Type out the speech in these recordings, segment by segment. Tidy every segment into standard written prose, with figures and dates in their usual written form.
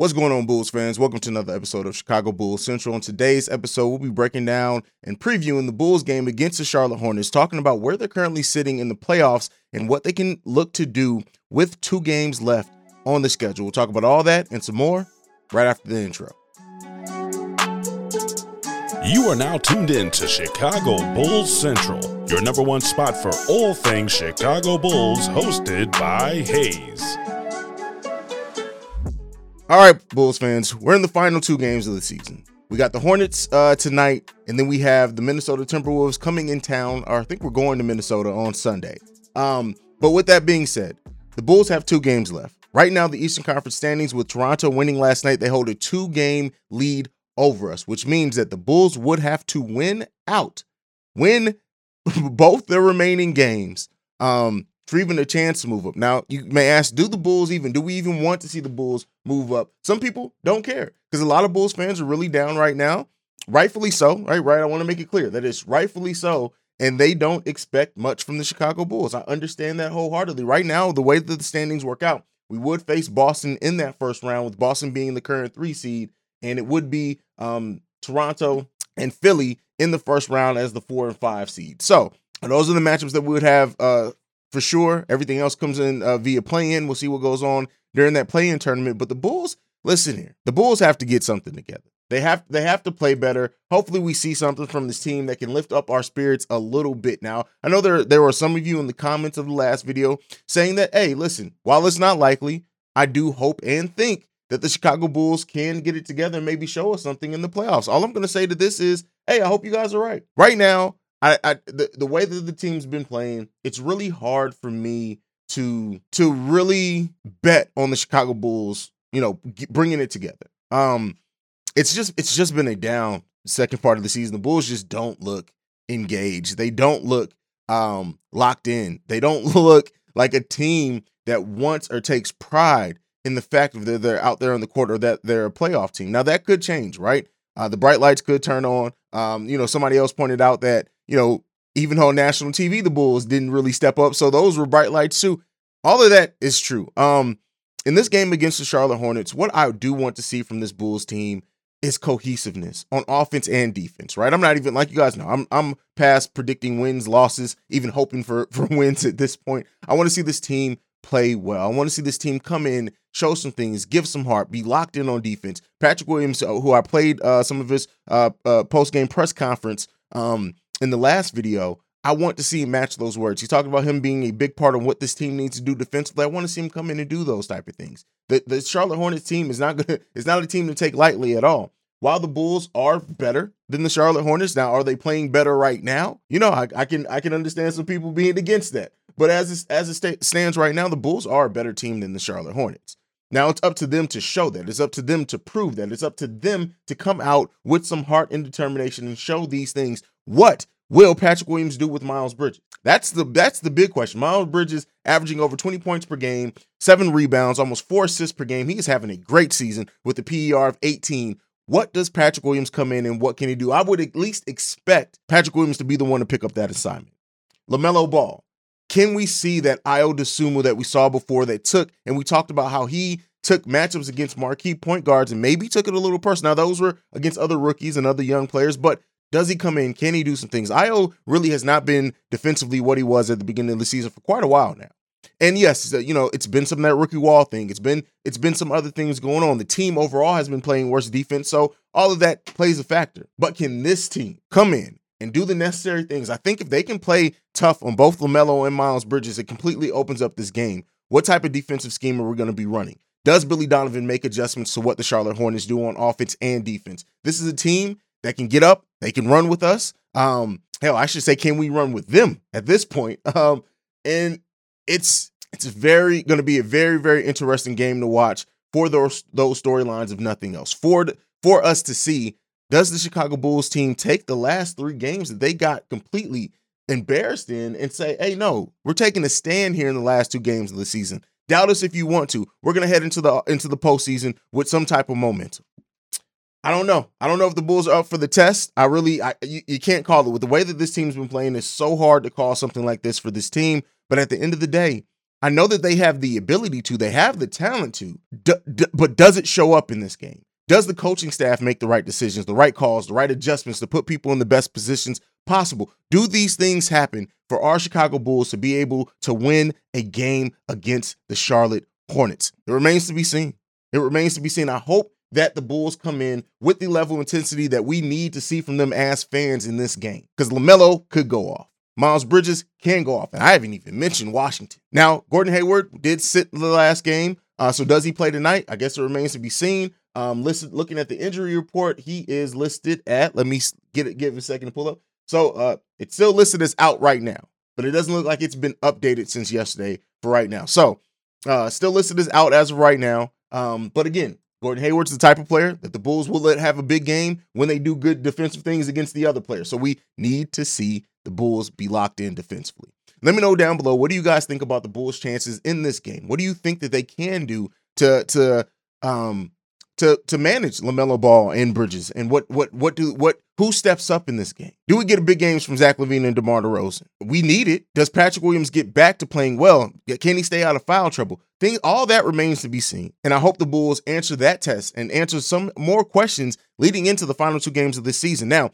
What's going on, Bulls fans? Welcome to another episode of Chicago Bulls Central. In today's episode, we'll be breaking down and previewing the Bulls game against the Charlotte Hornets, talking about where they're currently sitting in the playoffs and what they can look to do with 2 games left on the schedule. We'll talk about all that and some more right after the intro. You are now tuned in to Chicago Bulls Central, your number one spot for all things Chicago Bulls, hosted by Hayes. All right, Bulls fans, we're in the final 2 games of the season. We got the Hornets tonight, and then we have the Minnesota Timberwolves coming in town, or I think we're going to Minnesota on Sunday. But with that being said, the Bulls have 2 games left. Right now, the Eastern Conference standings, with Toronto winning last night, they hold a 2-game lead over us, which means that the Bulls would have to win both their remaining games for even a chance to move up. Now, you may ask, do we even want to see the Bulls move up? Some people don't care because a lot of Bulls fans are really down right now. Rightfully so, right? I want to make it clear that it's rightfully so, and they don't expect much from the Chicago Bulls. I understand that wholeheartedly. Right now, the way that the standings work out, we would face Boston in that first round, with Boston being the current 3 seed, and it would be Toronto and Philly in the first round as the 4 and 5 seed. So those are the matchups that we would have for sure. Everything else comes in via play-in. We'll see what goes on during that play-in tournament. But the Bulls, listen here, the Bulls have to get something together. They have to play better. Hopefully we see something from this team that can lift up our spirits a little bit. Now, I know there were some of you in the comments of the last video saying that, hey, listen, while it's not likely, I do hope and think that the Chicago Bulls can get it together and maybe show us something in the playoffs. All I'm going to say to this is, hey, I hope you guys are right. Right now, the way that the team's been playing, it's really hard for me to really bet on the Chicago Bulls, bringing it together. It's just been a down second part of the season. The Bulls just don't look engaged. They don't look locked in. They don't look like a team that wants or takes pride in the fact that they're out there on the court or that they're a playoff team. Now, that could change, right? The bright lights could turn on. Somebody else pointed out that, even on national TV, the Bulls didn't really step up. So those were bright lights too. All of that is true. In this game against the Charlotte Hornets, what I do want to see from this Bulls team is cohesiveness on offense and defense, right? I'm not even, like you guys know, I'm past predicting wins, losses, even hoping for wins at this point. I want to see this team play well. I want to see this team come in, show some things, give some heart, be locked in on defense. Patrick Williams, who I played some of his post-game press conference in the last video, I want to see him match those words. He's talking about him being a big part of what this team needs to do defensively. I want to see him come in and do those type of things. The Charlotte Hornets team is not a team to take lightly at all. While the Bulls are better than the Charlotte Hornets, now, are they playing better right now? I can understand some people being against that. But as it stands right now, the Bulls are a better team than the Charlotte Hornets. Now, it's up to them to show that. It's up to them to prove that. It's up to them to come out with some heart and determination and show these things. What will Patrick Williams do with Miles Bridges? That's the big question. Miles Bridges averaging over 20 points per game, 7 rebounds, almost 4 assists per game. He is having a great season with a PER of 18. What does Patrick Williams come in and what can he do? I would at least expect Patrick Williams to be the one to pick up that assignment. LaMelo Ball. Can we see that Ayo DeSumo that we saw before that took, and we talked about how he took matchups against marquee point guards and maybe took it a little personal. Now, those were against other rookies and other young players, but does he come in? Can he do some things? Ayo really has not been defensively what he was at the beginning of the season for quite a while now. And yes, it's been some of that rookie wall thing. It's been some other things going on. The team overall has been playing worse defense, so all of that plays a factor. But can this team come in and do the necessary things? I think if they can play tough on both LaMelo and Miles Bridges, it completely opens up this game. What type of defensive scheme are we going to be running? Does Billy Donovan make adjustments to what the Charlotte Hornets do on offense and defense? This is a team that can get up. They can run with us. Hell, I should say, can we run with them at this point? And it's very going to be a very, very interesting game to watch for those storylines, if nothing else. For us to see, does the Chicago Bulls team take the last 3 games that they got completely embarrassed in and say, hey, no, we're taking a stand here in the last 2 games of the season. Doubt us if you want to. We're going to head into the postseason with some type of momentum. I don't know. I don't know if the Bulls are up for the test. You can't call it. With the way that this team's been playing, it's so hard to call something like this for this team. But at the end of the day, I know that they have the ability to, they have the talent to, but does it show up in this game? Does the coaching staff make the right decisions, the right calls, the right adjustments to put people in the best positions possible? Do these things happen for our Chicago Bulls to be able to win a game against the Charlotte Hornets? It remains to be seen. It remains to be seen. I hope that the Bulls come in with the level of intensity that we need to see from them as fans in this game, because LaMelo could go off. Miles Bridges can go off, and I haven't even mentioned Washington. Now, Gordon Hayward did sit the last game, so does he play tonight? I guess it remains to be seen. Looking at the injury report, he is listed at, let me get it, give it a second to pull up. So it's still listed as out right now, but it doesn't look like it's been updated since yesterday for right now. So still listed as out as of right now. But again, Gordon Hayward's the type of player that the Bulls will let have a big game when they do good defensive things against the other players. So we need to see the Bulls be locked in defensively. Let me know down below, what do you guys think about the Bulls' chances in this game? What do you think that they can do to manage LaMelo Ball and Bridges? And who steps up in this game? Do we get big games from Zach LaVine and DeMar DeRozan? We need it. Does Patrick Williams get back to playing well? Can he stay out of foul trouble? All that remains to be seen. And I hope the Bulls answer that test and answer some more questions leading into the final two games of this season. Now,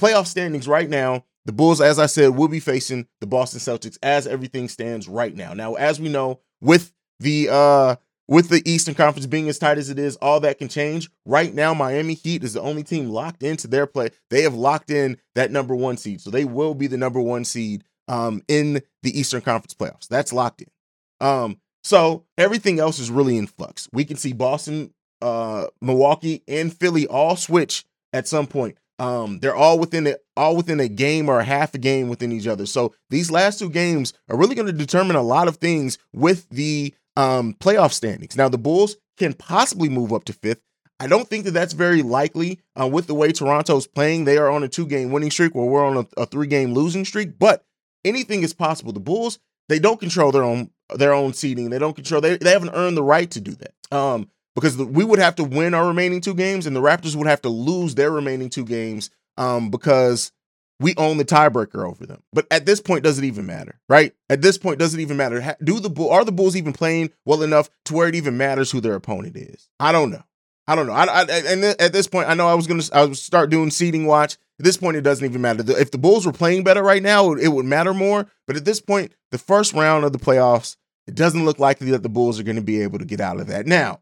playoff standings right now, the Bulls, as I said, will be facing the Boston Celtics as everything stands right now. Now, as we know, with the Eastern Conference being as tight as it is, all that can change. Right now, Miami Heat is the only team locked into their play. They have locked in that number one seed, so they will be the number one seed in the Eastern Conference playoffs. That's locked in. So everything else is really in flux. We can see Boston, Milwaukee, and Philly all switch at some point. They're all within a game or a half a game within each other. So these last two games are really going to determine a lot of things with the playoff standings. Now, the Bulls can possibly move up to fifth. I don't think that that's very likely with the way Toronto's playing. They are on a 2-game winning streak where we're on a 3-game losing streak, but anything is possible. The Bulls, they don't control their own seeding. They don't control, they haven't earned the right to do that because we would have to win our remaining 2 games and the Raptors would have to lose their remaining 2 games because we own the tiebreaker over them. But at this point, does it even matter, right? At this point, does it even matter? Are the Bulls even playing well enough to where it even matters who their opponent is? I don't know. At this point, I know I would start doing seeding watch. At this point, it doesn't even matter. If the Bulls were playing better right now, it would matter more. But at this point, the first round of the playoffs, it doesn't look likely that the Bulls are going to be able to get out of that. Now,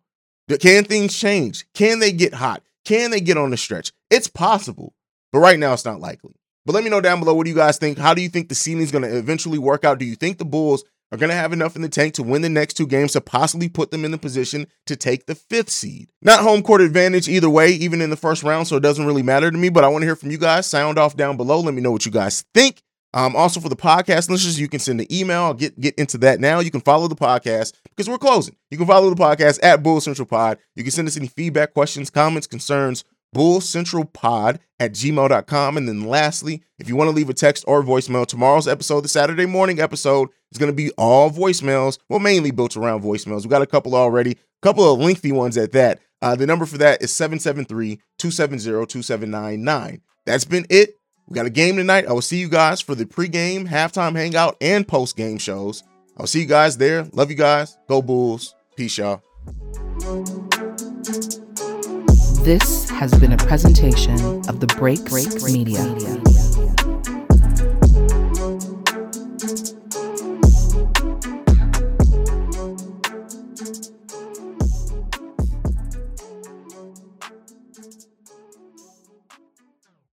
can things change? Can they get hot? Can they get on the stretch? It's possible, but right now it's not likely. But let me know down below, what do you guys think? How do you think the seeding is going to eventually work out? Do you think the Bulls are going to have enough in the tank to win the next 2 games to possibly put them in the position to take the 5th seed? Not home court advantage either way, even in the first round, so it doesn't really matter to me, but I want to hear from you guys. Sound off down below. Let me know what you guys think. Also, for the podcast listeners, you can send an email. I'll get into that now. You can follow the podcast because we're closing. You can follow the podcast at Bulls Central Pod. You can send us any feedback, questions, comments, concerns, bullcentralpod@gmail.com. And then lastly, if you want to leave a text or voicemail, tomorrow's episode, the Saturday morning episode, is going to be all voicemails. Well, mainly built around voicemails. We got a couple already, a couple of lengthy ones at that. The number for that is 773-270-2799. That's been it. We got a game tonight. I will see you guys for the pregame, halftime hangout, and post-game shows. I'll see you guys there. Love you guys. Go Bulls. Peace, y'all. This has been a presentation of The Breaks Media.